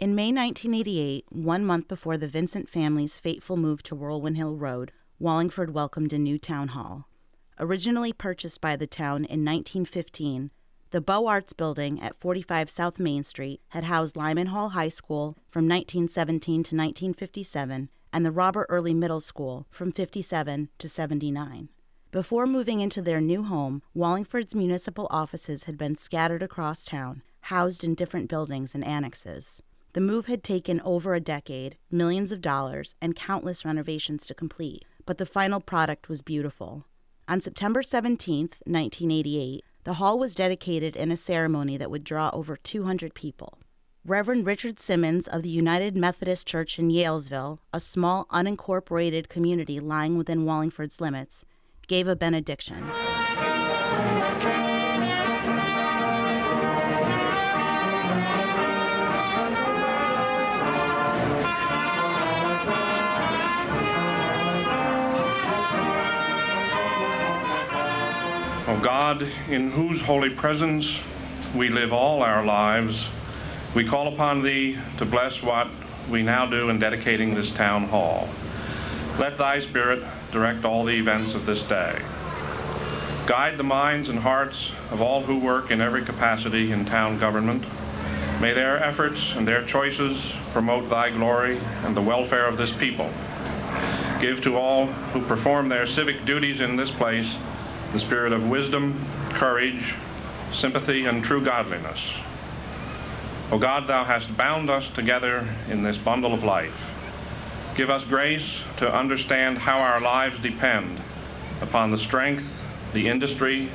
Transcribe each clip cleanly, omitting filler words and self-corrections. In May 1988, 1 month before the Vincent family's fateful move to Whirlwind Hill Road, Wallingford welcomed a new town hall. Originally purchased by the town in 1915, the Beaux Arts Building at 45 South Main Street had housed Lyman Hall High School from 1917 to 1957 and the Robert Early Middle School from 57 to 79. Before moving into their new home, Wallingford's municipal offices had been scattered across town, housed in different buildings and annexes. The move had taken over a decade, millions of dollars, and countless renovations to complete, but the final product was beautiful. On September 17, 1988, the hall was dedicated in a ceremony that would draw over 200 people. Reverend Richard Simmons of the United Methodist Church in Yalesville, a small unincorporated community lying within Wallingford's limits, gave a benediction. O God, in whose holy presence we live all our lives, we call upon Thee to bless what we now do in dedicating this town hall. Let Thy Spirit direct all the events of this day. Guide the minds and hearts of all who work in every capacity in town government. May their efforts and their choices promote Thy glory and the welfare of this people. Give to all who perform their civic duties in this place the spirit of wisdom, courage, sympathy, and true godliness. O God, Thou hast bound us together in this bundle of life. Give us grace to understand how our lives depend upon the strength, the industry,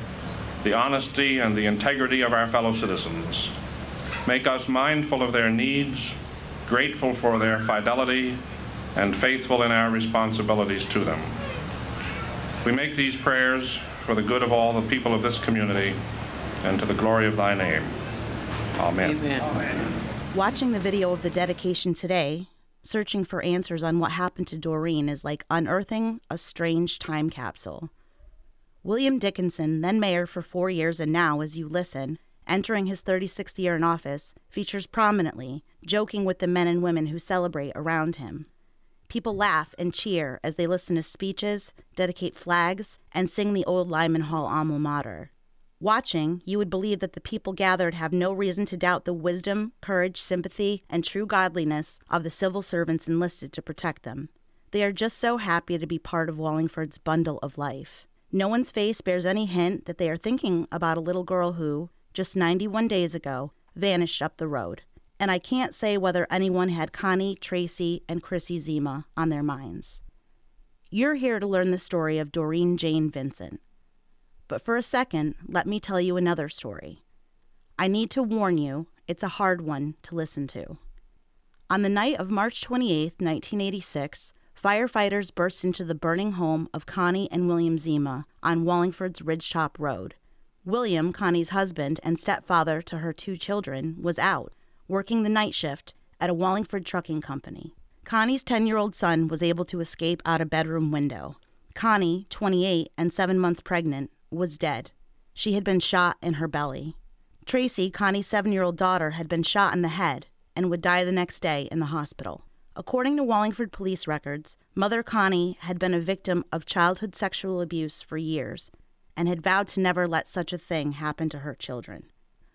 the honesty, and the integrity of our fellow citizens. Make us mindful of their needs, grateful for their fidelity, and faithful in our responsibilities to them. We make these prayers for the good of all the people of this community and to the glory of Thy name. Amen. Amen. Watching the video of the dedication today, searching for answers on what happened to Doreen is like unearthing a strange time capsule. William Dickinson, then mayor for 4 years and now, as you listen, entering his 36th year in office, features prominently, joking with the men and women who celebrate around him. People laugh and cheer as they listen to speeches, dedicate flags, and sing the old Lyman Hall alma mater. Watching, you would believe that the people gathered have no reason to doubt the wisdom, courage, sympathy, and true godliness of the civil servants enlisted to protect them. They are just so happy to be part of Wallingford's bundle of life. No one's face bears any hint that they are thinking about a little girl who, just 91 days ago, vanished up the road. And I can't say whether anyone had Connie, Tracy, and Chrissy Zima on their minds. You're here to learn the story of Doreen Jane Vincent. But for a second, let me tell you another story. I need to warn you, it's a hard one to listen to. On the night of March 28, 1986, firefighters burst into the burning home of Connie and William Zima on Wallingford's Ridgetop Road. William, Connie's husband and stepfather to her two children, was out, working the night shift at a Wallingford trucking company. Connie's 10-year-old son was able to escape out a bedroom window. Connie, 28 and 7 months pregnant, was dead. She had been shot in her belly. Tracy, Connie's 7-year-old daughter, had been shot in the head and would die the next day in the hospital. According to Wallingford police records, Mother Connie had been a victim of childhood sexual abuse for years and had vowed to never let such a thing happen to her children.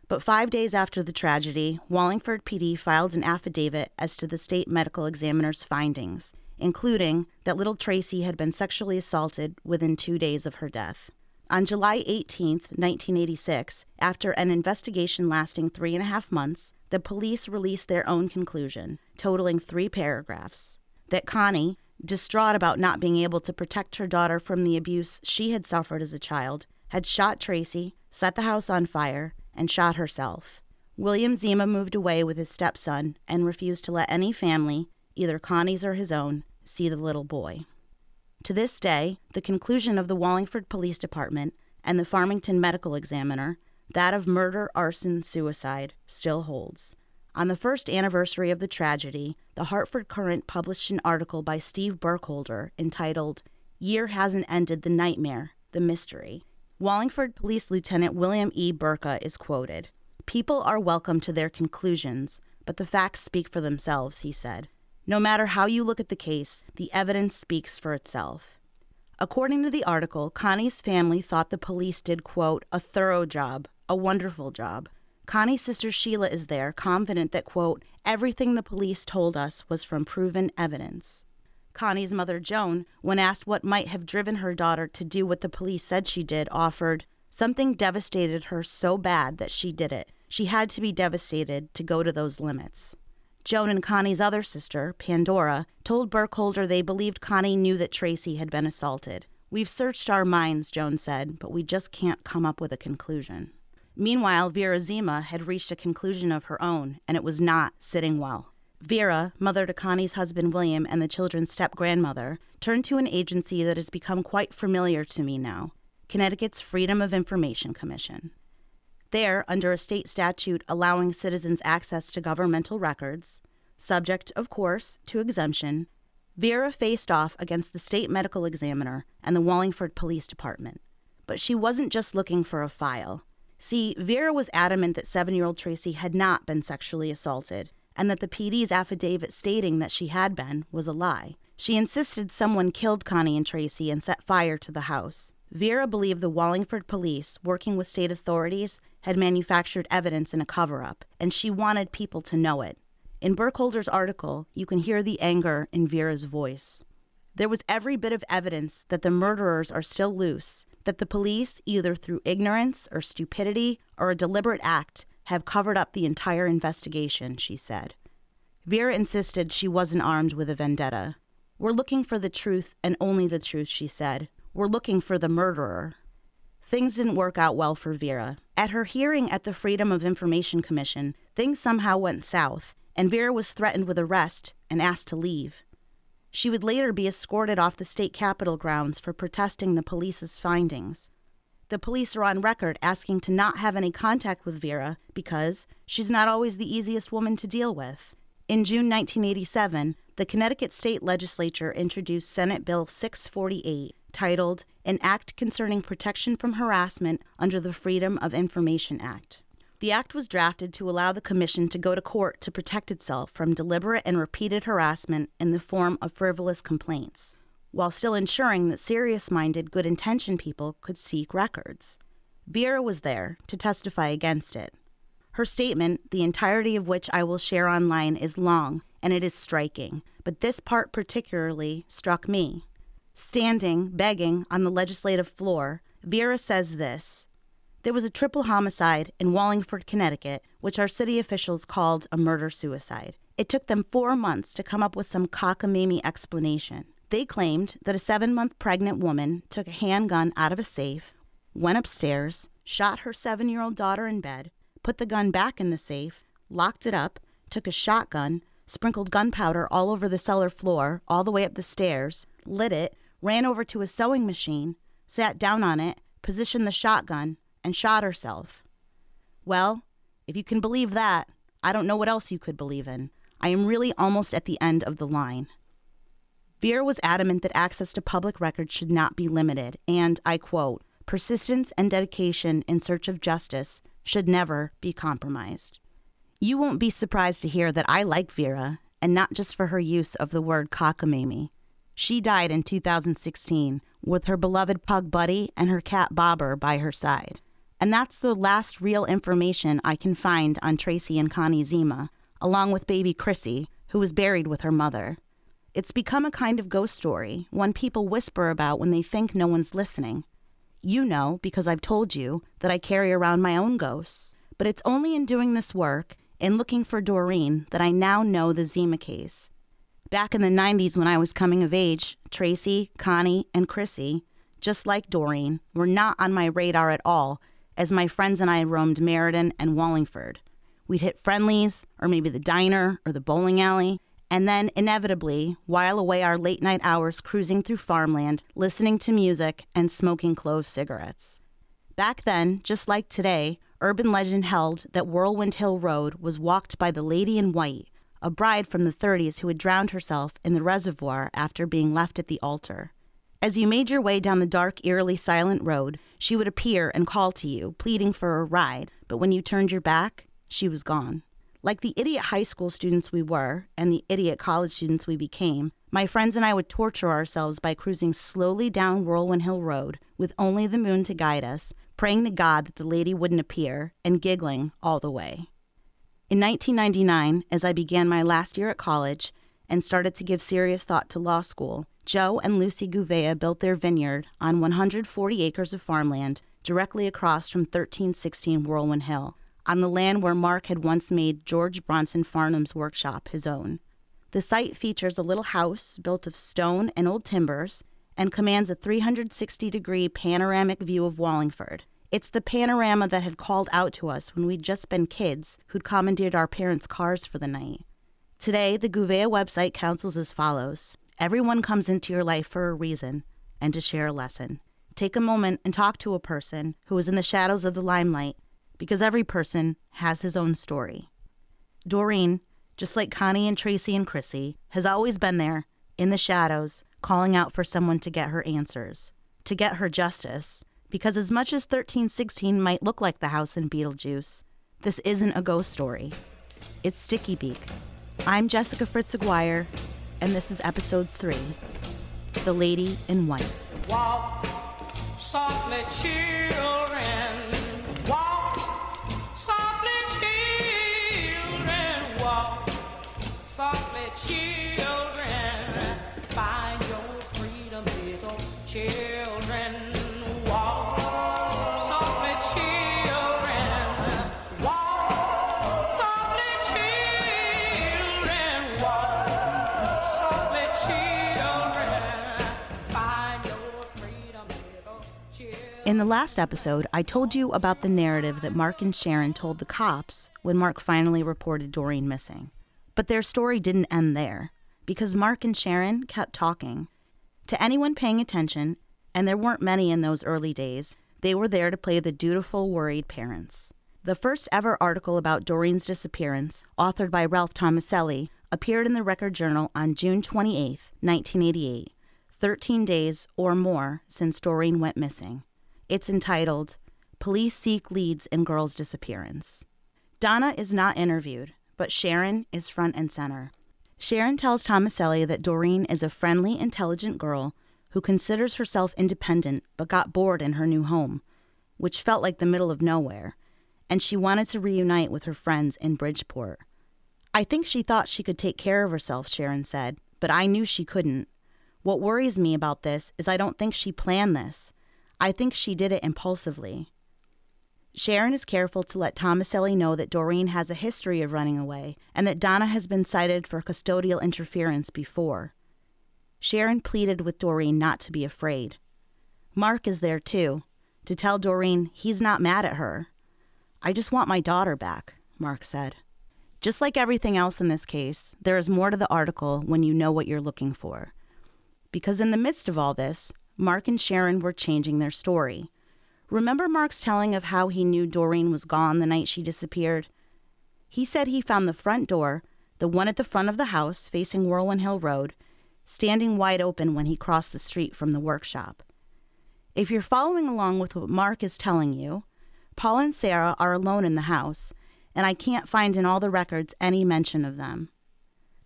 But 5 days after the tragedy, Wallingford PD filed an affidavit as to the state medical examiner's findings, including that little Tracy had been sexually assaulted within 2 days of her death. On July 18, 1986, after an investigation lasting 3.5 months, the police released their own conclusion, totaling 3 paragraphs, that Connie, distraught about not being able to protect her daughter from the abuse she had suffered as a child, had shot Tracy, set the house on fire, and shot herself. William Zima moved away with his stepson and refused to let any family, either Connie's or his own, see the little boy. To this day, the conclusion of the Wallingford Police Department and the Farmington Medical Examiner, that of murder, arson, suicide, still holds. On the first anniversary of the tragedy, the Hartford Courant published an article by Steve Burkholder entitled, "Year Hasn't Ended the Nightmare, the Mystery." Wallingford Police Lieutenant William E. Burka is quoted, "People are welcome to their conclusions, But the facts speak for themselves, he said. No matter how you look at the case, the evidence speaks for itself. According to the article, Connie's family thought the police did, quote, a thorough job, a wonderful job. Connie's sister Sheila is there, confident that, quote, everything the police told us was from proven evidence. Connie's mother, Joan, when asked what might have driven her daughter to do what the police said she did, offered, something devastated her so bad that she did it. She had to be devastated to go to those limits. Joan and Connie's other sister, Pandora, told Burkholder they believed Connie knew that Tracy had been assaulted. We've searched our minds, Joan said, but we just can't come up with a conclusion. Meanwhile, Vera Zima had reached a conclusion of her own, and it was not sitting well. Vera, mother to Connie's husband William and the children's step-grandmother, turned to an agency that has become quite familiar to me now, Connecticut's Freedom of Information Commission. There, under a state statute allowing citizens access to governmental records, subject, of course, to exemption, Vera faced off against the state medical examiner and the Wallingford Police Department. But she wasn't just looking for a file. See, Vera was adamant that 7-year-old Tracy had not been sexually assaulted and that the PD's affidavit stating that she had been was a lie. She insisted someone killed Connie and Tracy and set fire to the house. Vera believed the Wallingford police, working with state authorities, had manufactured evidence in a cover-up, and she wanted people to know it. In Burkholder's article, you can hear the anger in Vera's voice. There was every bit of evidence that the murderers are still loose, that the police, either through ignorance or stupidity or a deliberate act, have covered up the entire investigation, she said. Vera insisted she wasn't armed with a vendetta. We're looking for the truth and only the truth, she said. We're looking for the murderer. Things didn't work out well for Vera. At her hearing at the Freedom of Information Commission, things somehow went south, and Vera was threatened with arrest and asked to leave. She would later be escorted off the state capitol grounds for protesting the police's findings. The police are on record asking to not have any contact with Vera because she's not always the easiest woman to deal with. In June 1987, the Connecticut State Legislature introduced Senate Bill 648, titled An Act Concerning Protection from Harassment Under the Freedom of Information Act. The act was drafted to allow the commission to go to court to protect itself from deliberate and repeated harassment in the form of frivolous complaints, while still ensuring that serious-minded, good-intentioned people could seek records. Vera was there to testify against it. Her statement, the entirety of which I will share online, is long, and it is striking, but this part particularly struck me. Standing, begging, on the legislative floor, Vera says this: there was a triple homicide in Wallingford, Connecticut, which our city officials called a murder-suicide. It took them 4 months to come up with some cockamamie explanation. They claimed that a 7-month pregnant woman took a handgun out of a safe, went upstairs, shot her 7-year-old daughter in bed, put the gun back in the safe, locked it up, took a shotgun, sprinkled gunpowder all over the cellar floor, all the way up the stairs, lit it, ran over to a sewing machine, sat down on it, positioned the shotgun, and shot herself. Well, if you can believe that, I don't know what else you could believe in. I am really almost at the end of the line. Vera was adamant that access to public records should not be limited, and, I quote, persistence and dedication in search of justice should never be compromised. You won't be surprised to hear that I like Vera, and not just for her use of the word cockamamie. She died in 2016 with her beloved pug Buddy and her cat Bobber by her side. And that's the last real information I can find on Tracy and Connie Zima, along with baby Chrissy, who was buried with her mother. It's become a kind of ghost story, one people whisper about when they think no one's listening. You know, because I've told you, that I carry around my own ghosts. But it's only in doing this work, in looking for Doreen, that I now know the Zima case. Back in the 90s when I was coming of age, Tracy, Connie, and Chrissy, just like Doreen, were not on my radar at all as my friends and I roamed Meriden and Wallingford. We'd hit Friendly's, or maybe the diner, or the bowling alley, and then, inevitably, while away our late-night hours cruising through farmland, listening to music, and smoking clove cigarettes. Back then, just like today, urban legend held that Whirlwind Hill Road was walked by the Lady in White, a bride from the 30s who had drowned herself in the reservoir after being left at the altar. As you made your way down the dark, eerily silent road, she would appear and call to you, pleading for a ride, but when you turned your back, she was gone. Like the idiot high school students we were and the idiot college students we became, my friends and I would torture ourselves by cruising slowly down Whirlwind Hill Road with only the moon to guide us, praying to God that the lady wouldn't appear, and giggling all the way. In 1999, as I began my last year at college and started to give serious thought to law school, Joe and Lucy Gouveia built their vineyard on 140 acres of farmland directly across from 1316 Whirlwind Hill, on the land where Mark had once made George Bronson Farnham's workshop his own. The site features a little house built of stone and old timbers and commands a 360-degree panoramic view of Wallingford. It's the panorama that had called out to us when we'd just been kids who'd commandeered our parents' cars for the night. Today, the Gouveia website counsels as follows. Everyone comes into your life for a reason and to share a lesson. Take a moment and talk to a person who is in the shadows of the limelight, because every person has his own story. Doreen, just like Connie and Tracy and Chrissy, has always been there, in the shadows, calling out for someone to get her answers, to get her justice, because as much as 1316 might look like the house in Beetlejuice, this isn't a ghost story. It's Sticky Beak. I'm Jessica Fritz-Aguirre, and this is episode 3, The Lady in White. Walk softly, children. Children, find your freedom, little children. Walk softly, children. Walk softly, children. Walk softly, children. Find your freedom, little children. In the last episode, I told you about the narrative that Mark and Sharon told the cops when Mark finally reported Doreen missing. But their story didn't end there, because Mark and Sharon kept talking. To anyone paying attention, and there weren't many in those early days, they were there to play the dutiful, worried parents. The first ever article about Doreen's disappearance, authored by Ralph Tomaselli, appeared in the Record Journal on June 28, 1988, 13 days or more since Doreen went missing. It's entitled, Police Seek Leads in Girl's Disappearance. Donna is not interviewed, but Sharon is front and center. Sharon tells Tomaselli that Doreen is a friendly, intelligent girl who considers herself independent but got bored in her new home, which felt like the middle of nowhere, and she wanted to reunite with her friends in Bridgeport. I think she thought she could take care of herself, Sharon said, but I knew she couldn't. What worries me about this is I don't think she planned this. I think she did it impulsively. Sharon is careful to let Tomaselli know that Doreen has a history of running away and that Donna has been cited for custodial interference before. Sharon pleaded with Doreen not to be afraid. Mark is there, too, to tell Doreen he's not mad at her. I just want my daughter back, Mark said. Just like everything else in this case, there is more to the article when you know what you're looking for. Because in the midst of all this, Mark and Sharon were changing their story. Remember Mark's telling of how he knew Doreen was gone the night she disappeared? He said he found the front door, the one at the front of the house facing Whirlwind Hill Road, standing wide open when he crossed the street from the workshop. If you're following along with what Mark is telling you, Paul and Sarah are alone in the house, and I can't find in all the records any mention of them.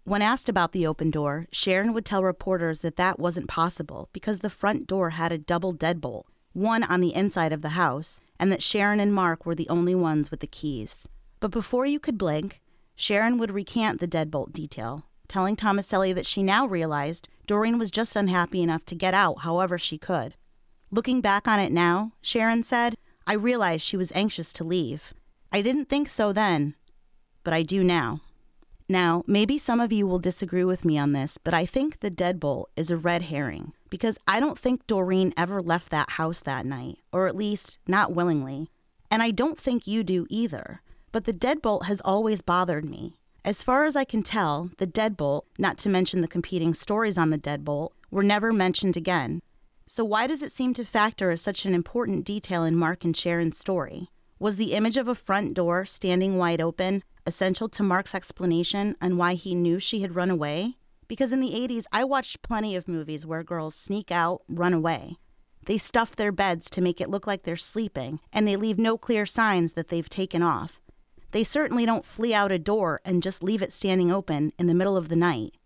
When asked about the open door, Sharon would tell reporters that that wasn't possible because the front door had a double deadbolt, one on the inside of the house, and that Sharon and Mark were the only ones with the keys. But before you could blink, Sharon would recant the deadbolt detail, telling Tomaselli that she now realized Doreen was just unhappy enough to get out however she could. Looking back on it now, Sharon said, I realized she was anxious to leave. I didn't think so then, but I do now. Now, maybe some of you will disagree with me on this, but I think the deadbolt is a red herring, because I don't think Doreen ever left that house that night, or at least not willingly. And I don't think you do either. But the deadbolt has always bothered me. As far as I can tell, the deadbolt, not to mention the competing stories on the deadbolt, were never mentioned again. So why does it seem to factor as such an important detail in Mark and Sharon's story? Was the image of a front door standing wide open essential to Mark's explanation on why he knew she had run away? Because in the 80s, I watched plenty of movies where girls sneak out, run away. They stuff their beds to make it look like they're sleeping, and they leave no clear signs that they've taken off. They certainly don't flee out a door and just leave it standing open in the middle of the night.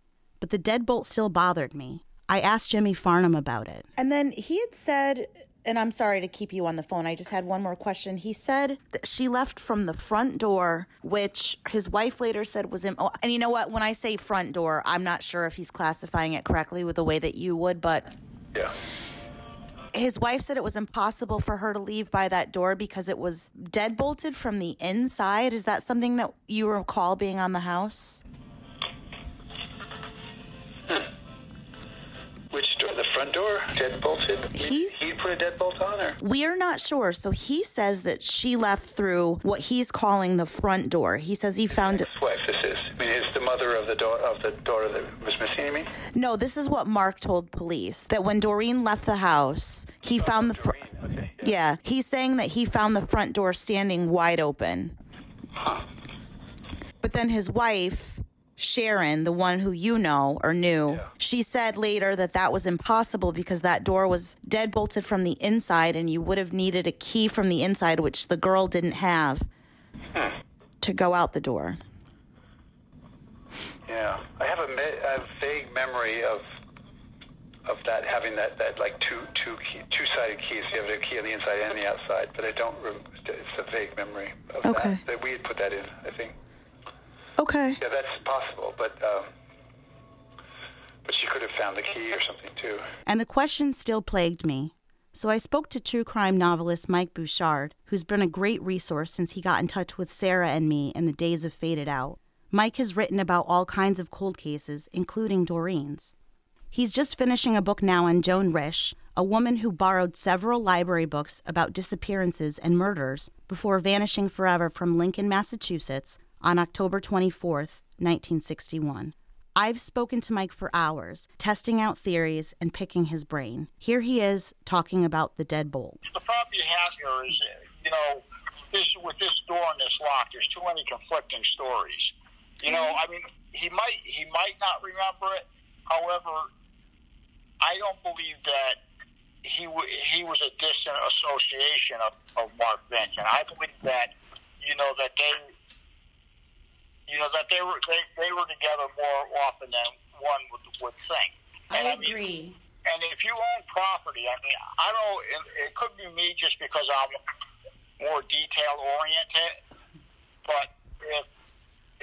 But the deadbolt still bothered me. I asked Jimmy Farnham about it. And then he had said, and I'm sorry to keep you on the phone, I just had one more question. He said that she left from the front door, which his wife later said was... and you know what? When I say front door, I'm not sure if he's classifying it correctly with the way that you would, but... Yeah. His wife said it was impossible for her to leave by that door because it was deadbolted from the inside. Is that something that you recall being on the house? Which door? The front door? Deadbolted? He put a deadbolt on her. We're not sure. So he says that she left through what he's calling the front door. He says he found... His wife, this is. I mean, it's the mother of the daughter that was missing, you mean? No, this is what Mark told police, that when Doreen left the house, he found the front... Okay, yeah. He's saying that he found the front door standing wide open. Huh. But then his wife... Sharon, the one who you know or knew, yeah. She said later that that was impossible because that door was deadbolted from the inside and you would have needed a key from the inside, which the girl didn't have, to go out the door. Yeah, I have a vague memory of that, having that like two-sided keys. You have a key on the inside and the outside, but I don't remember. It's a vague memory of that we had put that in, I think. Okay. Yeah, that's possible, but she could have found the key or something, too. And the question still plagued me. So I spoke to true crime novelist Mike Bouchard, who's been a great resource since he got in touch with Sarah and me in the days of Faded Out. Mike has written about all kinds of cold cases, including Doreen's. He's just finishing a book now on Joan Risch, a woman who borrowed several library books about disappearances and murders before vanishing forever from Lincoln, Massachusetts, on October 24th, 1961. I've spoken to Mike for hours, testing out theories and picking his brain. Here he is talking about the deadbolt. The problem you have here is, you know, with this door and this lock, there's too many conflicting stories. You know, I mean, he might not remember it. However, I don't believe that he was a distant association of Mark Vincent. I believe that, you know, that they... You know, that they were together more often than one would think. And I agree. I mean, and if you own property, I mean, I don't know, it could be me just because I'm more detail-oriented, but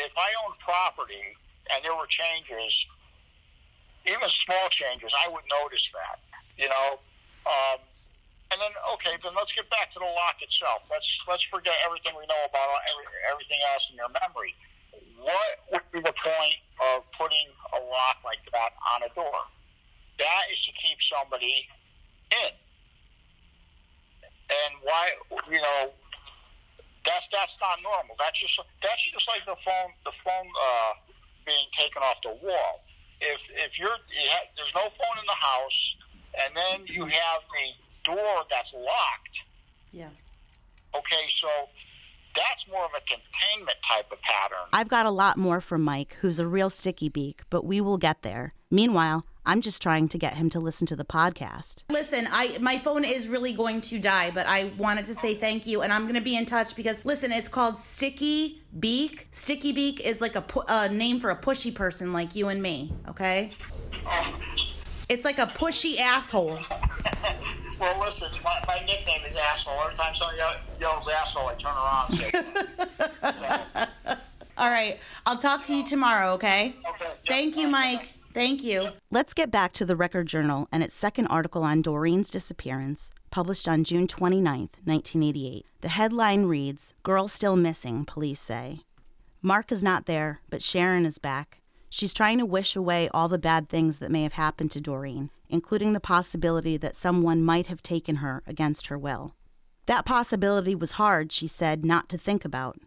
if I owned property and there were changes, even small changes, I would notice that, you know. And then, okay, then let's get back to the lock itself. Let's forget everything we know about everything else in your memory. What would be the point of putting a lock like that on a door? That is to keep somebody in. And why, you know, that's not normal. That's just like the phone being taken off the wall. If there's no phone in the house, and then you have the door that's locked. Yeah. Okay, so. That's more of a containment type of pattern. I've got a lot more from Mike, who's a real sticky beak, but we will get there. Meanwhile, I'm just trying to get him to listen to the podcast. Listen, my phone is really going to die, but I wanted to say thank you, and I'm going to be in touch because, listen, it's called Sticky Beak. Sticky Beak is like a name for a pushy person like you and me, okay? It's like a pushy asshole. Well, listen, my nickname is asshole. Every time somebody yells asshole, I turn around and say, all right, I'll talk to you tomorrow, okay? Okay. Thank you, Mike. Thank you. Let's get back to the Record Journal and its second article on Doreen's disappearance, published on June 29th, 1988. The headline reads, "Girl Still Missing, Police Say." Mark is not there, but Sharon is back. She's trying to wish away all the bad things that may have happened to Doreen, including the possibility that someone might have taken her against her will. That possibility was hard, she said, not to think about.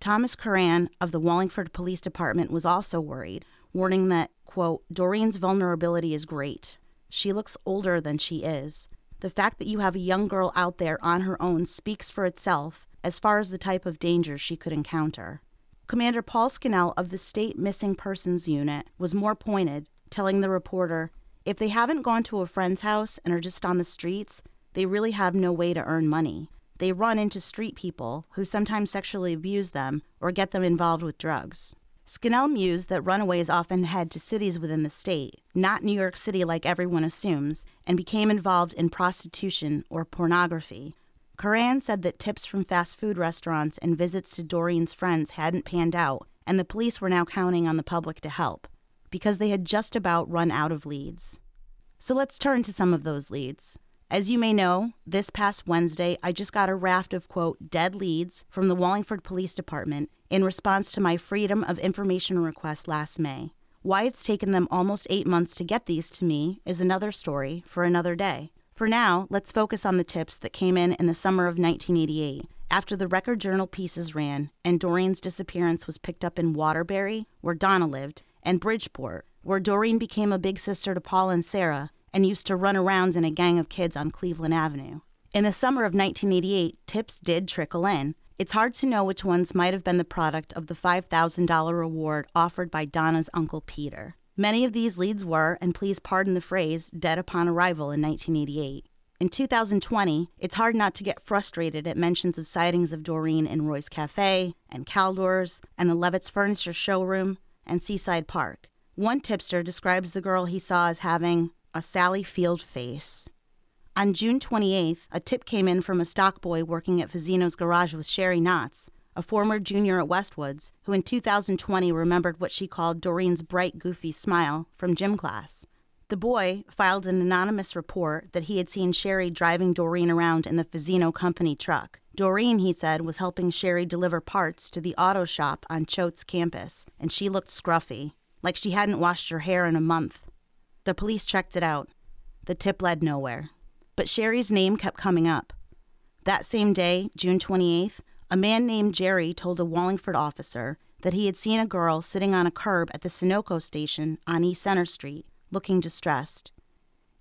Thomas Curran of the Wallingford Police Department was also worried, warning that, quote, "Doreen's vulnerability is great. She looks older than she is. The fact that you have a young girl out there on her own speaks for itself as far as the type of danger she could encounter." Commander Paul Scannell of the State Missing Persons Unit was more pointed, telling the reporter, "If they haven't gone to a friend's house and are just on the streets, they really have no way to earn money. They run into street people who sometimes sexually abuse them or get them involved with drugs. Scannell mused that runaways often head to cities within the state, not New York City like everyone assumes, and became involved in prostitution or pornography. Curran said that tips from fast food restaurants and visits to Doreen's friends hadn't panned out, and the police were now counting on the public to help, because they had just about run out of leads. So let's turn to some of those leads. As you may know, this past Wednesday, I just got a raft of, quote, dead leads from the Wallingford Police Department in response to my Freedom of Information request last May. Why it's taken them almost 8 months to get these to me is another story for another day. For now, let's focus on the tips that came in the summer of 1988, after the Record Journal pieces ran and Doreen's disappearance was picked up in Waterbury, where Donna lived, and Bridgeport, where Doreen became a big sister to Paul and Sarah, and used to run around in a gang of kids on Cleveland Avenue. In the summer of 1988, tips did trickle in. It's hard to know which ones might have been the product of the $5,000 reward offered by Donna's Uncle Peter. Many of these leads were, and please pardon the phrase, dead upon arrival in 1988. In 2020, it's hard not to get frustrated at mentions of sightings of Doreen in Roy's Cafe, and Caldor's, and the Levitt's Furniture Showroom, and Seaside Park. One tipster describes the girl he saw as having a Sally Field face. On June 28th, a tip came in from a stock boy working at Fazino's garage with Sherry Knotts, a former junior at Westwoods, who in 2020 remembered what she called Doreen's bright, goofy smile from gym class. The boy filed an anonymous report that he had seen Sherry driving Doreen around in the Fazino company truck. Doreen, he said, was helping Sherry deliver parts to the auto shop on Choate's campus, and she looked scruffy, like she hadn't washed her hair in a month. The police checked it out. The tip led nowhere. But Sherry's name kept coming up. That same day, June 28th, a man named Jerry told a Wallingford officer that he had seen a girl sitting on a curb at the Sunoco station on East Center Street, looking distressed.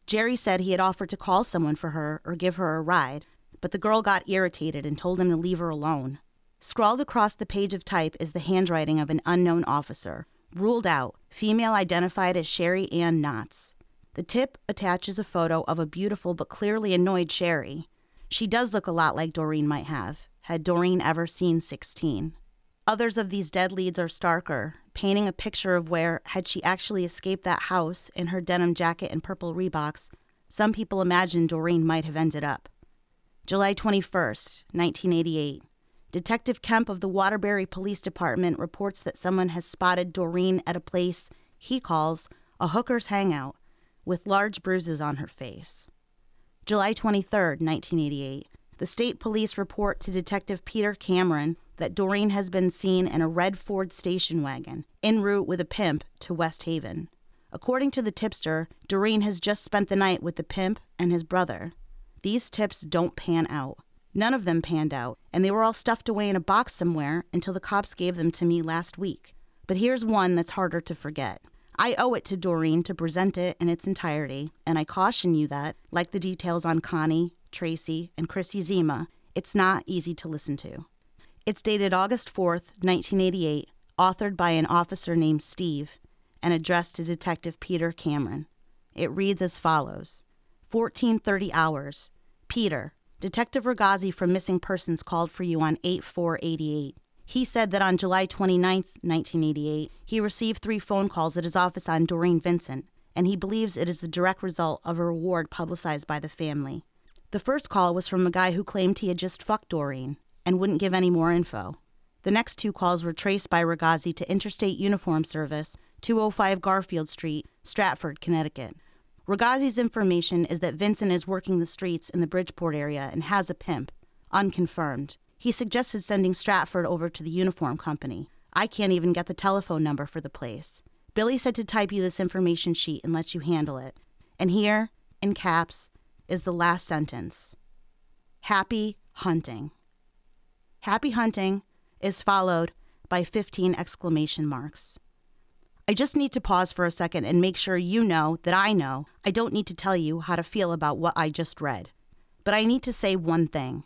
Jerry said he had offered to call someone for her or give her a ride, but the girl got irritated and told him to leave her alone. Scrawled across the page of type is the handwriting of an unknown officer. Ruled out, female identified as Sherry Ann Knotts. The tip attaches a photo of a beautiful but clearly annoyed Sherry. She does look a lot like Doreen might have, had Doreen ever seen 16. Others of these dead leads are starker, painting a picture of where, had she actually escaped that house in her denim jacket and purple Reeboks, some people imagine Doreen might have ended up. July 21st, 1988. Detective Kemp of the Waterbury Police Department reports that someone has spotted Doreen at a place he calls a hooker's hangout, with large bruises on her face. July 23, 1988. The state police report to Detective Peter Cameron that Doreen has been seen in a red Ford station wagon, en route with a pimp to West Haven. According to the tipster, Doreen has just spent the night with the pimp and his brother. These tips don't pan out. None of them panned out, and they were all stuffed away in a box somewhere until the cops gave them to me last week. But here's one that's harder to forget. I owe it to Doreen to present it in its entirety, and I caution you that, like the details on Connie, Tracy, and Chrissy Zima, it's not easy to listen to. It's dated August 4th, 1988, authored by an officer named Steve, and addressed to Detective Peter Cameron. It reads as follows. 14:30 hours. Peter. Detective Ragazzi from Missing Persons called for you on 8/4/88. He said that on July 29, 1988, he received 3 phone calls at his office on Doreen Vincent, and he believes it is the direct result of a reward publicized by the family. The first call was from a guy who claimed he had just fucked Doreen and wouldn't give any more info. The next 2 calls were traced by Ragazzi to Interstate Uniform Service, 205 Garfield Street, Stratford, Connecticut. Ragazzi's information is that Vincent is working the streets in the Bridgeport area and has a pimp. Unconfirmed. He suggested sending Stratford over to the uniform company. I can't even get the telephone number for the place. Billy said to type you this information sheet and let you handle it. And here, in caps, is the last sentence. Happy hunting. Happy hunting is followed by 15 exclamation marks. I just need to pause for a second and make sure you know that I know I don't need to tell you how to feel about what I just read. But I need to say one thing,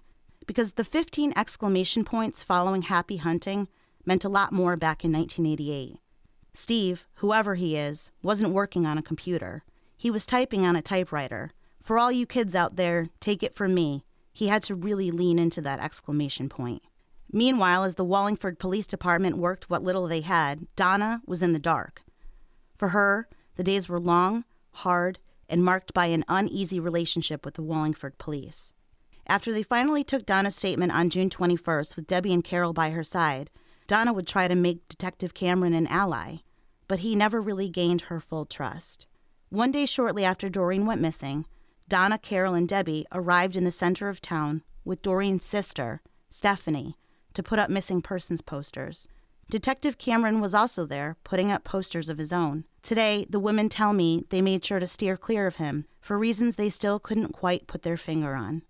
because the 15 exclamation points following Happy Hunting meant a lot more back in 1988. Steve, whoever he is, wasn't working on a computer. He was typing on a typewriter. For all you kids out there, take it from me. He had to really lean into that exclamation point. Meanwhile, as the Wallingford Police Department worked what little they had, Donna was in the dark. For her, the days were long, hard, and marked by an uneasy relationship with the Wallingford police. After they finally took Donna's statement on June 21st with Debbie and Carol by her side, Donna would try to make Detective Cameron an ally, but he never really gained her full trust. One day shortly after Doreen went missing, Donna, Carol, and Debbie arrived in the center of town with Doreen's sister, Stephanie, to put up missing persons posters. Detective Cameron was also there, putting up posters of his own. Today, the women tell me they made sure to steer clear of him for reasons they still couldn't quite put their finger on.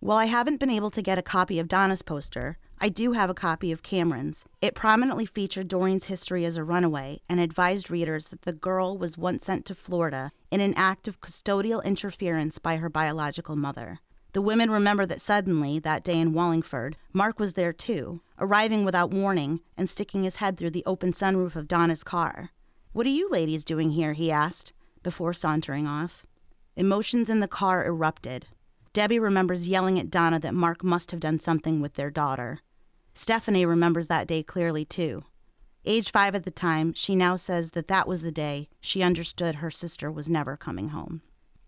While I haven't been able to get a copy of Donna's poster, I do have a copy of Cameron's. It prominently featured Doreen's history as a runaway and advised readers that the girl was once sent to Florida in an act of custodial interference by her biological mother. The women remember that suddenly, that day in Wallingford, Mark was there too, arriving without warning and sticking his head through the open sunroof of Donna's car. "What are you ladies doing here?" he asked, before sauntering off. Emotions in the car erupted. Debbie remembers yelling at Donna that Mark must have done something with their daughter. Stephanie remembers that day clearly too. Age 5 at the time, she now says that was the day she understood her sister was never coming home.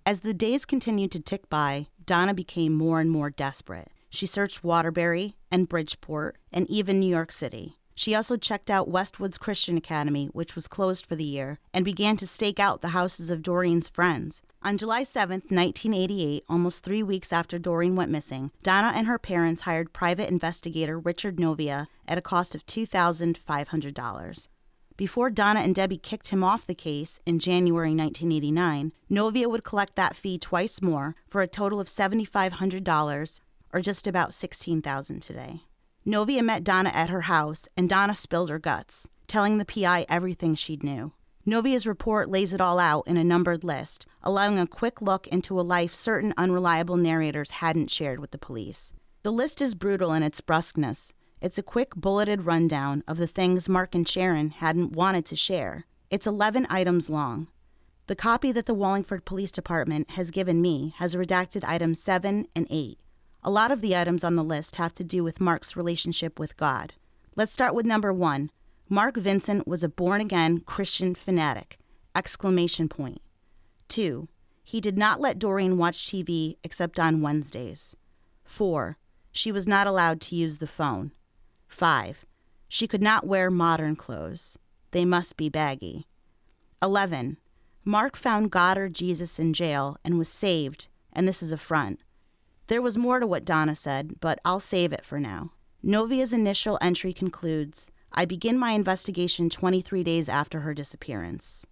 As the days continued to tick by, Donna became more and more desperate. She searched Waterbury and Bridgeport and even New York City. She also checked out Westwoods Christian Academy, which was closed for the year, and began to stake out the houses of Doreen's friends. On July 7, 1988, almost 3 weeks after Doreen went missing, Donna and her parents hired private investigator Richard Novia at a cost of $2,500. Before Donna and Debbie kicked him off the case in January 1989, Novia would collect that fee twice more for a total of $7,500, or just about $16,000 today. Novia met Donna at her house, and Donna spilled her guts, telling the PI everything she knew. Novia's report lays it all out in a numbered list, allowing a quick look into a life certain unreliable narrators hadn't shared with the police. The list is brutal in its brusqueness. It's a quick bulleted rundown of the things Mark and Sharon hadn't wanted to share. It's 11 items long. The copy that the Wallingford Police Department has given me has redacted items 7 and 8. A lot of the items on the list have to do with Mark's relationship with God. Let's start with number 1. Mark Vincent was a born-again Christian fanatic! 2. He did not let Doreen watch TV except on Wednesdays. 4. She was not allowed to use the phone. 5. She could not wear modern clothes. They must be baggy. 11. Mark found God or Jesus in jail and was saved, and this is a front. There was more to what Donna said, but I'll save it for now. Novia's initial entry concludes, "I begin my investigation 23 days after her disappearance."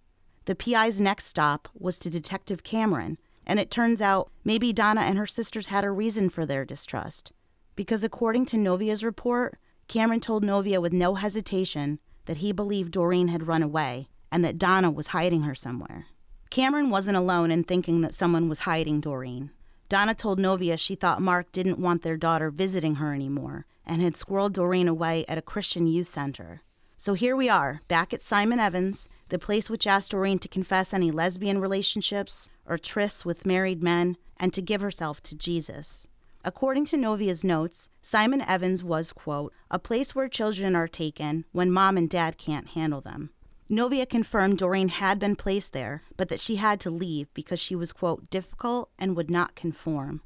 The PI's next stop was to Detective Cameron, and it turns out maybe Donna and her sisters had a reason for their distrust. Because according to Novia's report, Cameron told Novia with no hesitation that he believed Doreen had run away and that Donna was hiding her somewhere. Cameron wasn't alone in thinking that someone was hiding Doreen. Donna told Novia she thought Mark didn't want their daughter visiting her anymore and had squirreled Doreen away at a Christian youth center. So here we are, back at Simon Evans, the place which asked Doreen to confess any lesbian relationships or trysts with married men and to give herself to Jesus. According to Novia's notes, Simon Evans was, quote, "a place where children are taken when mom and dad can't handle them." Novia confirmed Doreen had been placed there, but that she had to leave because she was, quote, "difficult and would not conform."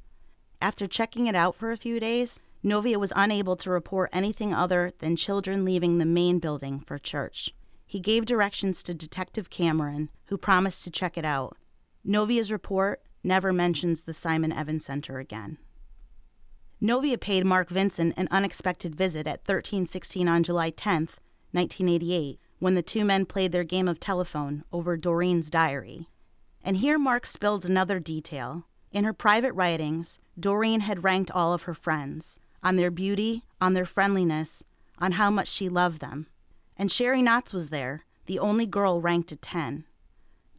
After checking it out for a few days, Novia was unable to report anything other than children leaving the main building for church. He gave directions to Detective Cameron, who promised to check it out. Novia's report never mentions the Simon Evans Center again. Novia paid Mark Vincent an unexpected visit at 1316 on July 10, 1988, when the two men played their game of telephone over Doreen's diary. And here Mark spilled another detail. In her private writings, Doreen had ranked all of her friends, on their beauty, on their friendliness, on how much she loved them. And Sherry Knotts was there, the only girl ranked a 10.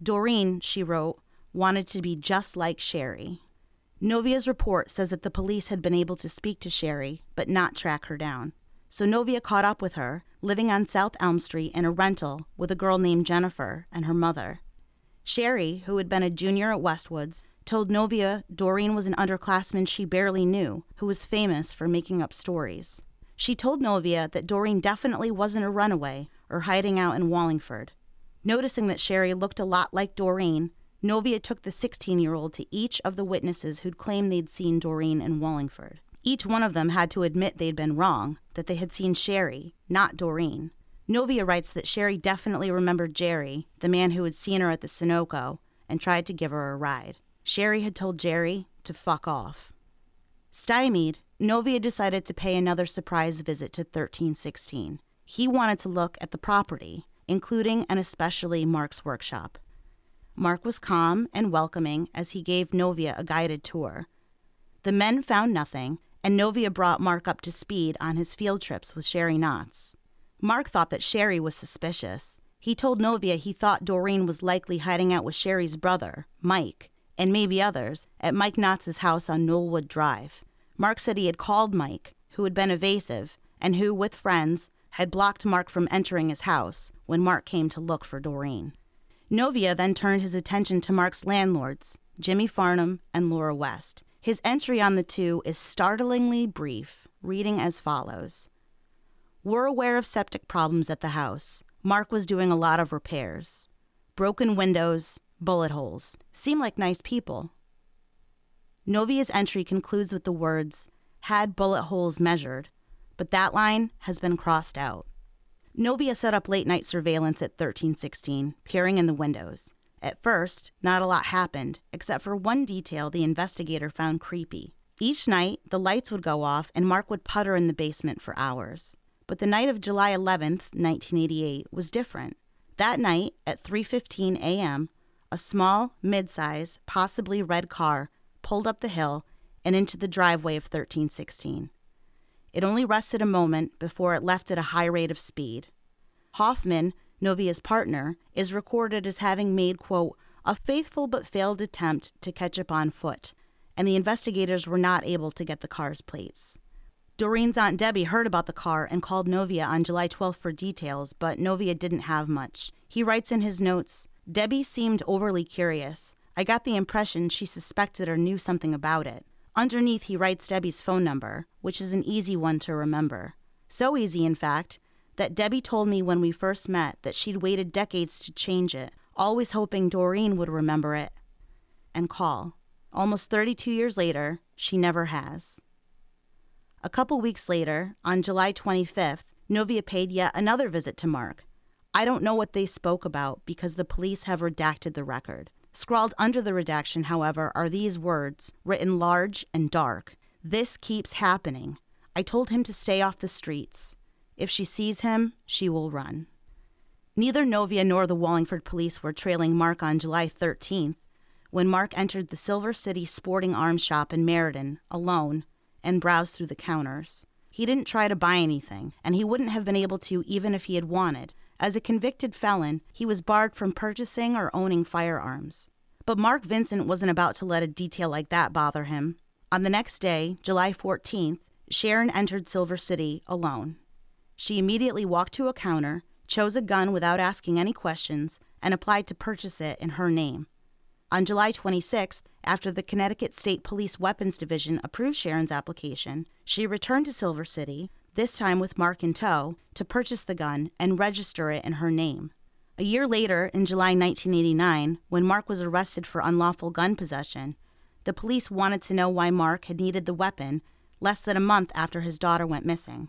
Doreen, she wrote, wanted to be just like Sherry. Novia's report says that the police had been able to speak to Sherry, but not track her down. So Novia caught up with her, living on South Elm Street in a rental with a girl named Jennifer and her mother. Sherry, who had been a junior at Westwoods, told Novia Doreen was an underclassman she barely knew who was famous for making up stories. She told Novia that Doreen definitely wasn't a runaway or hiding out in Wallingford. Noticing that Sherry looked a lot like Doreen, Novia took the 16-year-old to each of the witnesses who'd claimed they'd seen Doreen in Wallingford. Each one of them had to admit they'd been wrong, that they had seen Sherry, not Doreen. Novia writes that Sherry definitely remembered Jerry, the man who had seen her at the Sunoco, and tried to give her a ride. Sherry had told Jerry to fuck off. Stymied, Novia decided to pay another surprise visit to 1316. He wanted to look at the property, including and especially Mark's workshop. Mark was calm and welcoming as he gave Novia a guided tour. The men found nothing, and Novia brought Mark up to speed on his field trips with Sherry Knotts. Mark thought that Sherry was suspicious. He told Novia he thought Doreen was likely hiding out with Sherry's brother, Mike, and maybe others, at Mike Knotts' house on Knollwood Drive. Mark said he had called Mike, who had been evasive, and who, with friends, had blocked Mark from entering his house when Mark came to look for Doreen. Novia then turned his attention to Mark's landlords, Jimmy Farnham and Laura West. His entry on the two is startlingly brief, reading as follows. We're aware of septic problems at the house. Mark was doing a lot of repairs. Broken windows, bullet holes. Seem like nice people. Novia's entry concludes with the words, had bullet holes measured, but that line has been crossed out. Novia set up late-night surveillance at 1316, peering in the windows. At first, not a lot happened, except for one detail the investigator found creepy. Each night, the lights would go off and Mark would putter in the basement for hours. But the night of July 11th, 1988, was different. That night, at 3:15 a.m., a small, mid-size, possibly red car pulled up the hill and into the driveway of 1316. It only rested a moment before it left at a high rate of speed. Hoffman, Novia's partner, is recorded as having made, quote, a faithful but failed attempt to catch up on foot, and the investigators were not able to get the car's plates. Doreen's Aunt Debbie heard about the car and called Novia on July 12th for details, but Novia didn't have much. He writes in his notes, Debbie seemed overly curious. I got the impression she suspected or knew something about it. Underneath, he writes Debbie's phone number, which is an easy one to remember. So easy, in fact, that Debbie told me when we first met that she'd waited decades to change it, always hoping Doreen would remember it and call. Almost 32 years later, she never has. A couple weeks later, on July 25th, Novia paid yet another visit to Mark. I don't know what they spoke about because the police have redacted the record. Scrawled under the redaction, however, are these words, written large and dark. This keeps happening. I told him to stay off the streets. If she sees him, she will run. Neither Novia nor the Wallingford police were trailing Mark on July 13th, when Mark entered the Silver City Sporting Arms shop in Meriden, alone, and browsed through the counters. He didn't try to buy anything, and he wouldn't have been able to even if he had wanted. As a convicted felon, he was barred from purchasing or owning firearms. But Mark Vincent wasn't about to let a detail like that bother him. On the next day, July 14th, Sharon entered Silver City alone. She immediately walked to a counter, chose a gun without asking any questions, and applied to purchase it in her name. On July 26th, after the Connecticut State Police Weapons Division approved Sharon's application, she returned to Silver City, this time with Mark in tow, to purchase the gun and register it in her name. A year later, in July 1989, when Mark was arrested for unlawful gun possession, the police wanted to know why Mark had needed the weapon less than a month after his daughter went missing.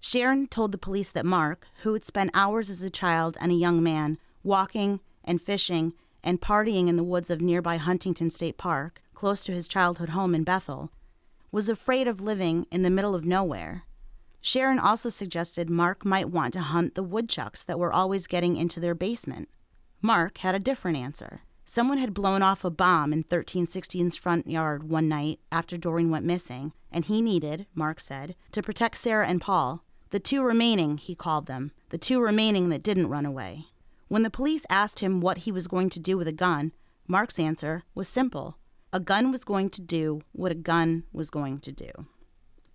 Sharon told the police that Mark, who had spent hours as a child and a young man walking and fishing and partying in the woods of nearby Huntington State Park, close to his childhood home in Bethel, was afraid of living in the middle of nowhere. Sharon also suggested Mark might want to hunt the woodchucks that were always getting into their basement. Mark had a different answer. Someone had blown off a bomb in 1316's front yard one night after Doreen went missing, and he needed, Mark said, to protect Sarah and Paul, the two remaining, he called them, the two remaining that didn't run away. When the police asked him what he was going to do with a gun, Mark's answer was simple. A gun was going to do what a gun was going to do.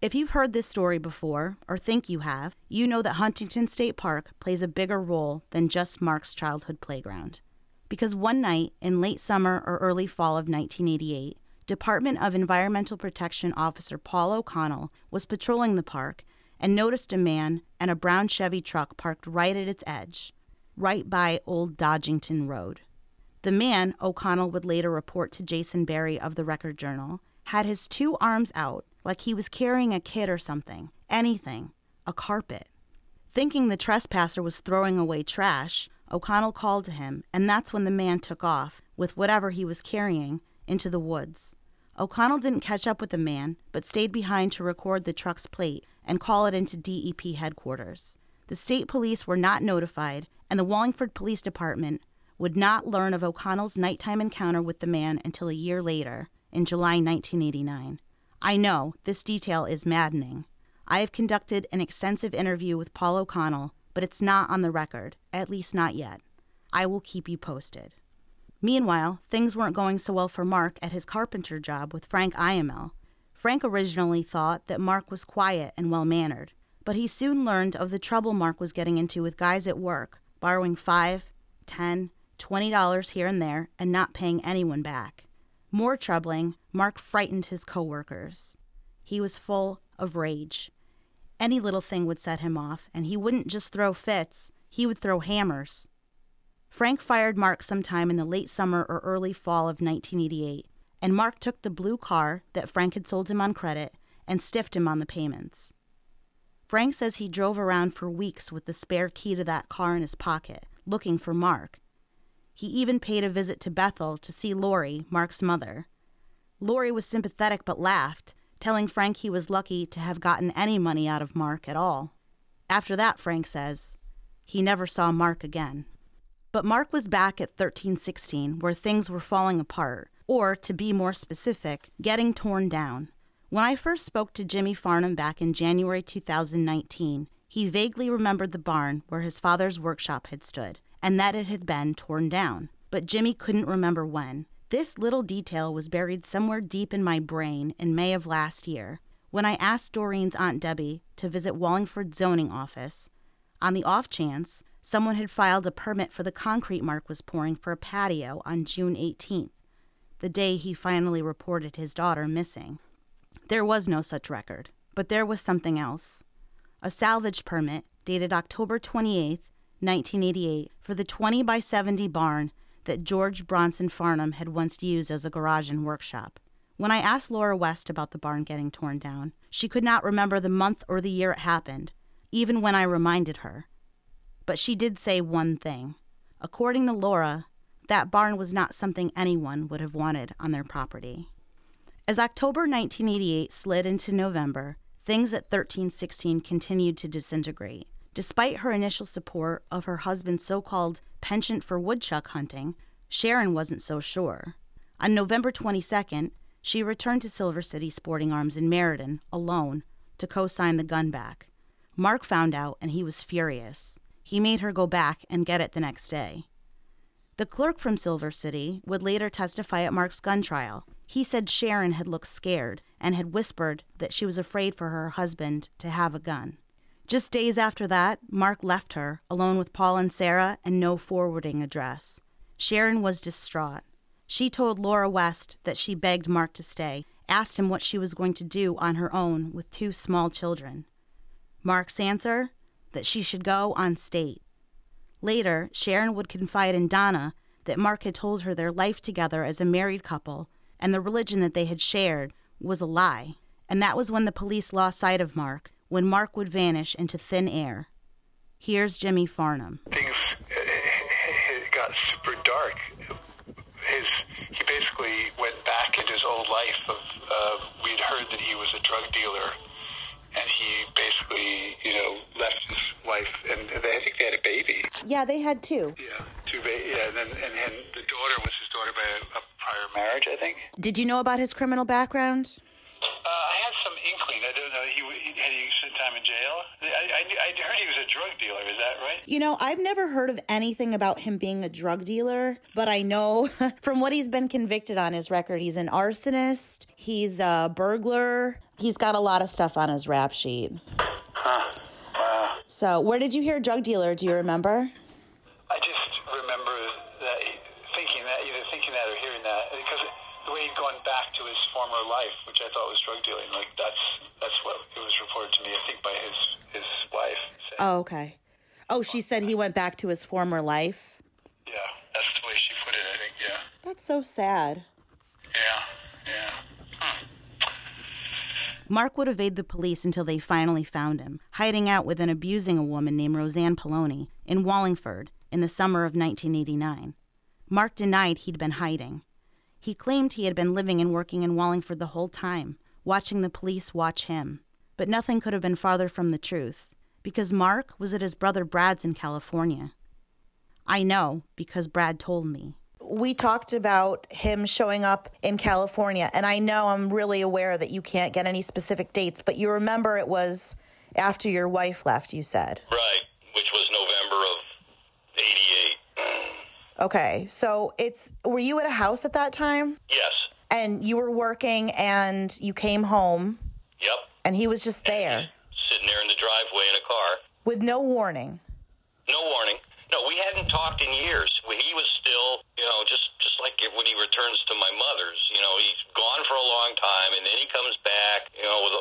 If you've heard this story before, or think you have, you know that Huntington State Park plays a bigger role than just Mark's childhood playground. because one night in late summer or early fall of 1988, Department of Environmental Protection Officer Paul O'Connell was patrolling the park and noticed a man and a brown Chevy truck parked right at its edge, right by Old Dodgington Road. The man, O'Connell would later report to Jason Berry of the Record Journal, had his two arms out like he was carrying a kid or something, anything, a carpet. Thinking the trespasser was throwing away trash, O'Connell called to him, and that's when the man took off, with whatever he was carrying, into the woods. O'Connell didn't catch up with the man, but stayed behind to record the truck's plate and call it into DEP headquarters. The state police were not notified, and the Wallingford Police Department would not learn of O'Connell's nighttime encounter with the man until a year later, in July 1989. I know, this detail is maddening. I have conducted an extensive interview with Paul O'Connell, but it's not on the record, at least not yet. I will keep you posted. Meanwhile, things weren't going so well for Mark at his carpenter job with Frank Iamel. Frank originally thought that Mark was quiet and well-mannered, but he soon learned of the trouble Mark was getting into with guys at work, borrowing $5, $10, $20 here and there, and not paying anyone back. More troubling, Mark frightened his coworkers. He was full of rage. Any little thing would set him off, and he wouldn't just throw fits, he would throw hammers. Frank fired Mark sometime in the late summer or early fall of 1988, and Mark took the blue car that Frank had sold him on credit and stiffed him on the payments. Frank says he drove around for weeks with the spare key to that car in his pocket, looking for Mark. He even paid a visit to Bethel to see Lori, Mark's mother. Lori was sympathetic but laughed, telling Frank he was lucky to have gotten any money out of Mark at all. After that, Frank says, he never saw Mark again. But Mark was back at 1316, where things were falling apart, or, to be more specific, getting torn down. When I first spoke to Jimmy Farnham back in January 2019, he vaguely remembered the barn where his father's workshop had stood, and that it had been torn down. But Jimmy couldn't remember when. This little detail was buried somewhere deep in my brain in May of last year, when I asked Doreen's Aunt Debbie to visit Wallingford's zoning office. On the off chance, someone had filed a permit for the concrete Mark was pouring for a patio on June 18th, the day he finally reported his daughter missing. There was no such record, but there was something else. A salvage permit dated October 28th, 1988 for the 20-by-70 barn that George Bronson Farnham had once used as a garage and workshop. When I asked Laura West about the barn getting torn down, she could not remember the month or the year it happened, even when I reminded her. But she did say one thing. According to Laura, that barn was not something anyone would have wanted on their property. As October 1988 slid into November, things at 1316 continued to disintegrate. Despite her initial support of her husband's so-called penchant for woodchuck hunting, Sharon wasn't so sure. On November 22nd, she returned to Silver City Sporting Arms in Meriden, alone, to co-sign the gun back. Mark found out, and he was furious. He made her go back and get it the next day. The clerk from Silver City would later testify at Mark's gun trial. He said Sharon had looked scared and had whispered that she was afraid for her husband to have a gun. Just days after that, Mark left her, alone with Paul and Sarah, and no forwarding address. Sharon was distraught. She told Laura West that she begged Mark to stay, asked him what she was going to do on her own with two small children. Mark's answer? That she should go on state. Later, Sharon would confide in Donna that Mark had told her their life together as a married couple and the religion that they had shared was a lie. And that was when the police lost sight of Mark, when Mark would vanish into thin air. Here's Jimmy Farnham. Things got super dark. He basically went back into his old life of, we'd heard that he was a drug dealer, and he basically, left his wife, and I think they had a baby. Yeah, they had two. Yeah, two babies, yeah, and the daughter was his daughter by a prior marriage, I think. Did you know about his criminal background? I had some inkling. I don't know. Had he spent time in jail? I'd heard he was a drug dealer. Is that right? I've never heard of anything about him being a drug dealer, but I know from what he's been convicted on his record, he's an arsonist, he's a burglar. He's got a lot of stuff on his rap sheet. Huh. Wow. So where did you hear drug dealer? Do you remember? I just remember that thinking that or hearing that, because the way he'd gone back to his former life, which I thought was drug dealing, like that's what it was reported to me, I think, by his wife. Oh, okay. Oh, she said he went back to his former life? Yeah, that's the way she put it, I think, yeah. That's so sad. Yeah. Mark would evade the police until they finally found him, hiding out with and abusing a woman named Roseanne Poloni in Wallingford in the summer of 1989. Mark denied he'd been hiding. He claimed he had been living and working in Wallingford the whole time, watching the police watch him. But nothing could have been farther from the truth, because Mark was at his brother Brad's in California. I know, because Brad told me. We talked about him showing up in California, and I know I'm really aware that you can't get any specific dates, but you remember it was after your wife left, you said. Right, which was November of 88. Okay, so were you at a house at that time? Yes. And you were working, and you came home. Yep. And he was just there. Sitting there in the driveway in a car. With no warning. No warning. No, we hadn't talked in years. He was still, just like when he returns to my mother's, he's gone for a long time, and then he comes back,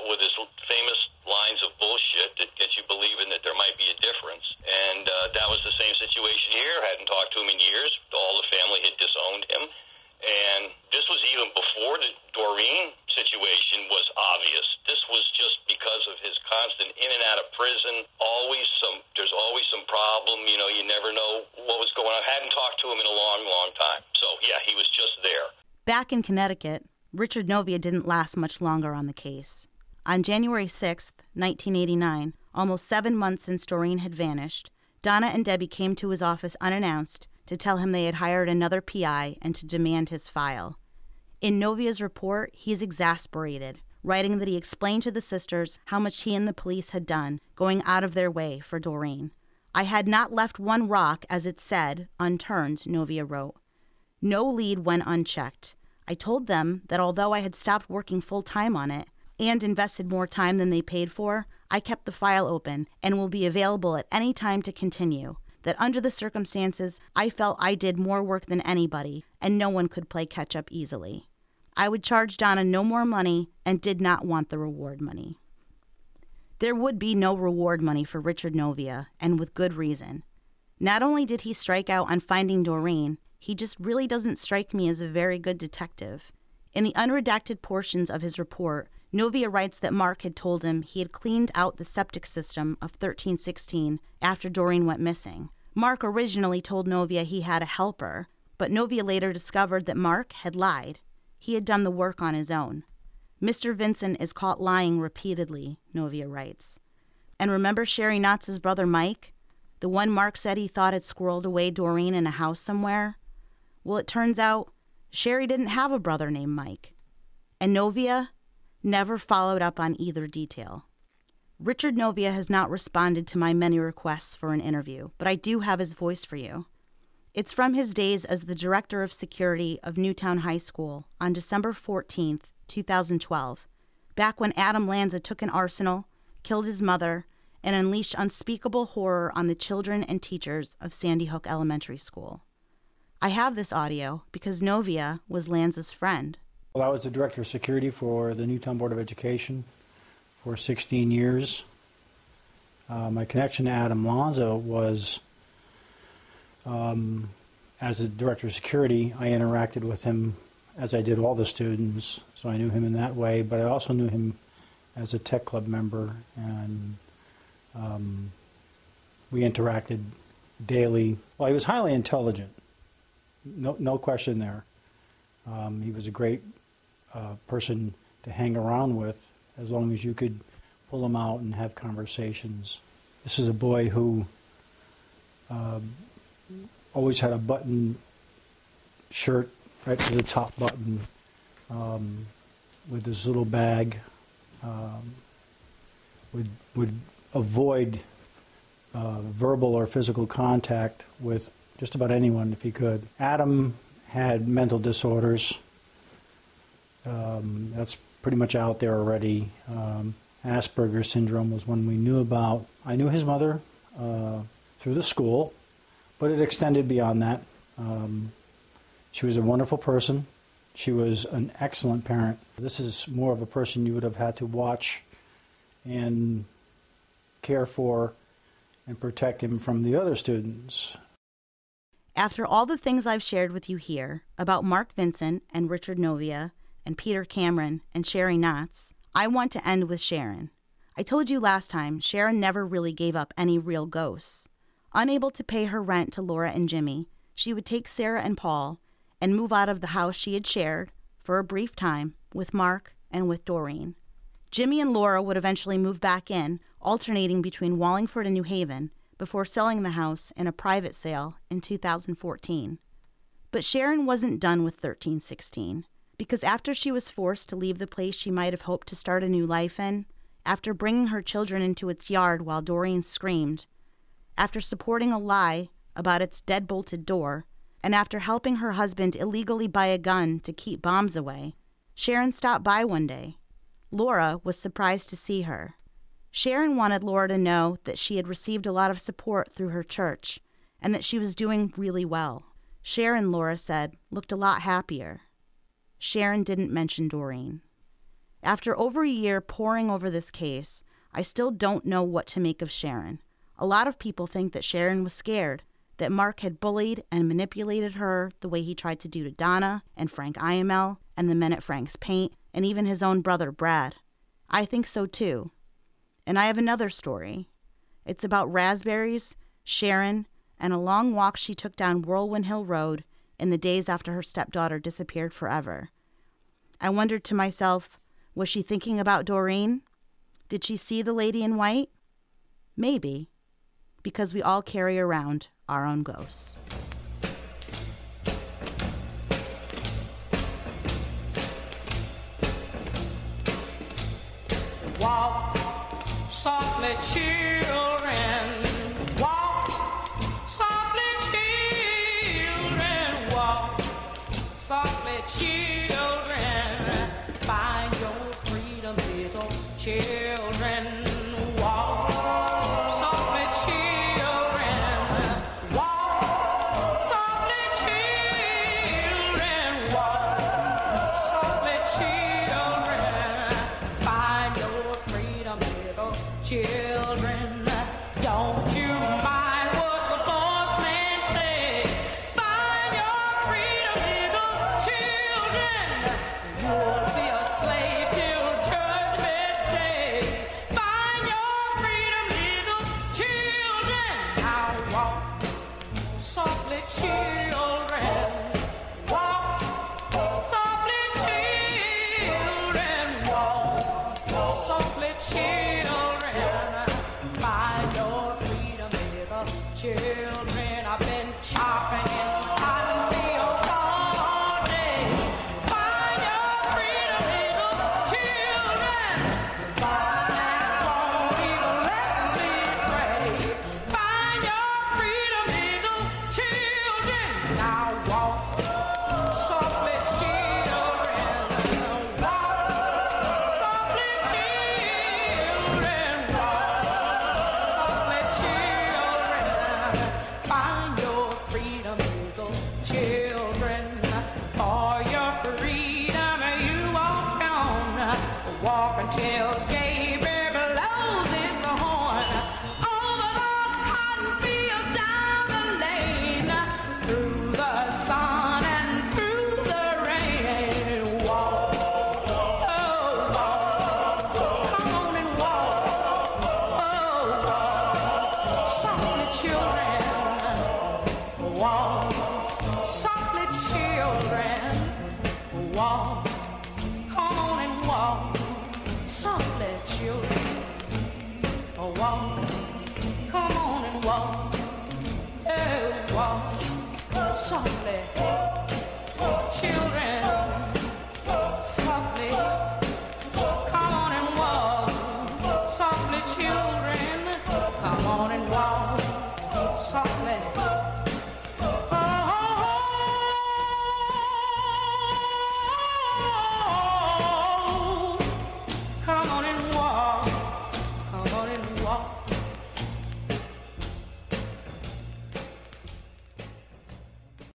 with his famous lines of bullshit that gets you believing that there might be a difference. And that was the same situation here. Hadn't talked to him in years. All the family had disowned him. And this was even before the Doreen situation was obvious. This was just because of his constant in and out of prison. There's always some problem. You never know what was going on. I hadn't talked to him in a long, long time. So, yeah, he was just there. Back in Connecticut, Richard Novia didn't last much longer on the case. On January 6th, 1989, almost 7 months since Doreen had vanished, Donna and Debbie came to his office unannounced to tell him they had hired another PI and to demand his file. In Novia's report, he's exasperated, writing that he explained to the sisters how much he and the police had done, going out of their way for Doreen. "I had not left one rock, as it said, unturned," Novia wrote. "No lead went unchecked. I told them that although I had stopped working full-time on it and invested more time than they paid for, I kept the file open and will be available at any time to continue. That under the circumstances, I felt I did more work than anybody, and no one could play catch-up easily. I would charge Donna no more money and did not want the reward money." There would be no reward money for Richard Novia, and with good reason. Not only did he strike out on finding Doreen, he just really doesn't strike me as a very good detective. In the unredacted portions of his report, Novia writes that Mark had told him he had cleaned out the septic system of 1316 after Doreen went missing. Mark originally told Novia he had a helper, but Novia later discovered that Mark had lied. He had done the work on his own. "Mr. Vincent is caught lying repeatedly," Novia writes. "And remember Sherry Knotts' brother Mike? The one Mark said he thought had squirreled away Doreen in a house somewhere? Well, it turns out Sherry didn't have a brother named Mike." And Novia never followed up on either detail. Richard Novia has not responded to my many requests for an interview, but I do have his voice for you. It's from his days as the director of security of Newtown High School on December 14th, 2012, back when Adam Lanza took an arsenal, killed his mother, and unleashed unspeakable horror on the children and teachers of Sandy Hook Elementary School. I have this audio because Novia was Lanza's friend. Well, I was the director of security for the Newtown Board of Education for 16 years. My connection to Adam Lanza was, as the director of security, I interacted with him as I did all the students, so I knew him in that way, but I also knew him as a tech club member, and we interacted daily. Well, he was highly intelligent, no question there. He was a great person to hang around with, as long as you could pull him out and have conversations. This is a boy who always had a button shirt right to the top button, with his little bag, would avoid verbal or physical contact with just about anyone if he could. Adam had mental disorders. That's pretty much out there already. Asperger's syndrome was one we knew about. I knew his mother through the school, but it extended beyond that. She was a wonderful person. She was an excellent parent. This is more of a person you would have had to watch and care for and protect him from the other students. After all the things I've shared with you here about Mark Vincent and Richard Novia and Peter Cameron and Sherry Knotts, I want to end with Sharon. I told you last time Sharon never really gave up any real ghosts. Unable to pay her rent to Laura and Jimmy, she would take Sarah and Paul and move out of the house she had shared for a brief time with Mark and with Doreen. Jimmy and Laura would eventually move back in, alternating between Wallingford and New Haven, before selling the house in a private sale in 2014. But Sharon wasn't done with 1316, because after she was forced to leave the place she might have hoped to start a new life in, after bringing her children into its yard while Doreen screamed, after supporting a lie about its deadbolted door, and after helping her husband illegally buy a gun to keep bombs away, Sharon stopped by one day. Laura was surprised to see her. Sharon wanted Laura to know that she had received a lot of support through her church and that she was doing really well. Sharon, Laura said, looked a lot happier. Sharon didn't mention Doreen. After over a year poring over this case, I still don't know what to make of Sharon. A lot of people think that Sharon was scared, that Mark had bullied and manipulated her the way he tried to do to Donna and Frank Iamel and the men at Frank's Paint and even his own brother, Brad. I think so, too. And I have another story. It's about raspberries, Sharon, and a long walk she took down Whirlwind Hill Road in the days after her stepdaughter disappeared forever. I wondered to myself, was she thinking about Doreen? Did she see the lady in white? Maybe, because we all carry around our own ghosts. Wow. Softly, children, walk. Softly, children, walk. Softly, children, find your freedom, little children, walk. Softly, children, walk. Softly, children, walk. Softly, children, find your freedom, little children. Children, don't you mind what the boss man say? Find your freedom, little children. You'll be a slave till judgment day. Find your freedom, little children. Now walk softly, children. Walk softly, children. Walk softly, children. Children, I've been chopping in cotton fields all day. Find your freedom, little children. The boss man won't even let me pray. Find your freedom, little children. Now walk softly, children. Walk softly, children. Walk softly, children. Find your freedom, little children. For your freedom, you walk on. Walk until Gabriel blows his horn. Over the cotton field, down the lane, through the sun and through the rain. Walk, oh, walk. Come on and walk, oh, walk. Softly, children. Walk softly, children. Walk, come on and walk softly, children. Walk, come on and walk. Oh, walk softly, children.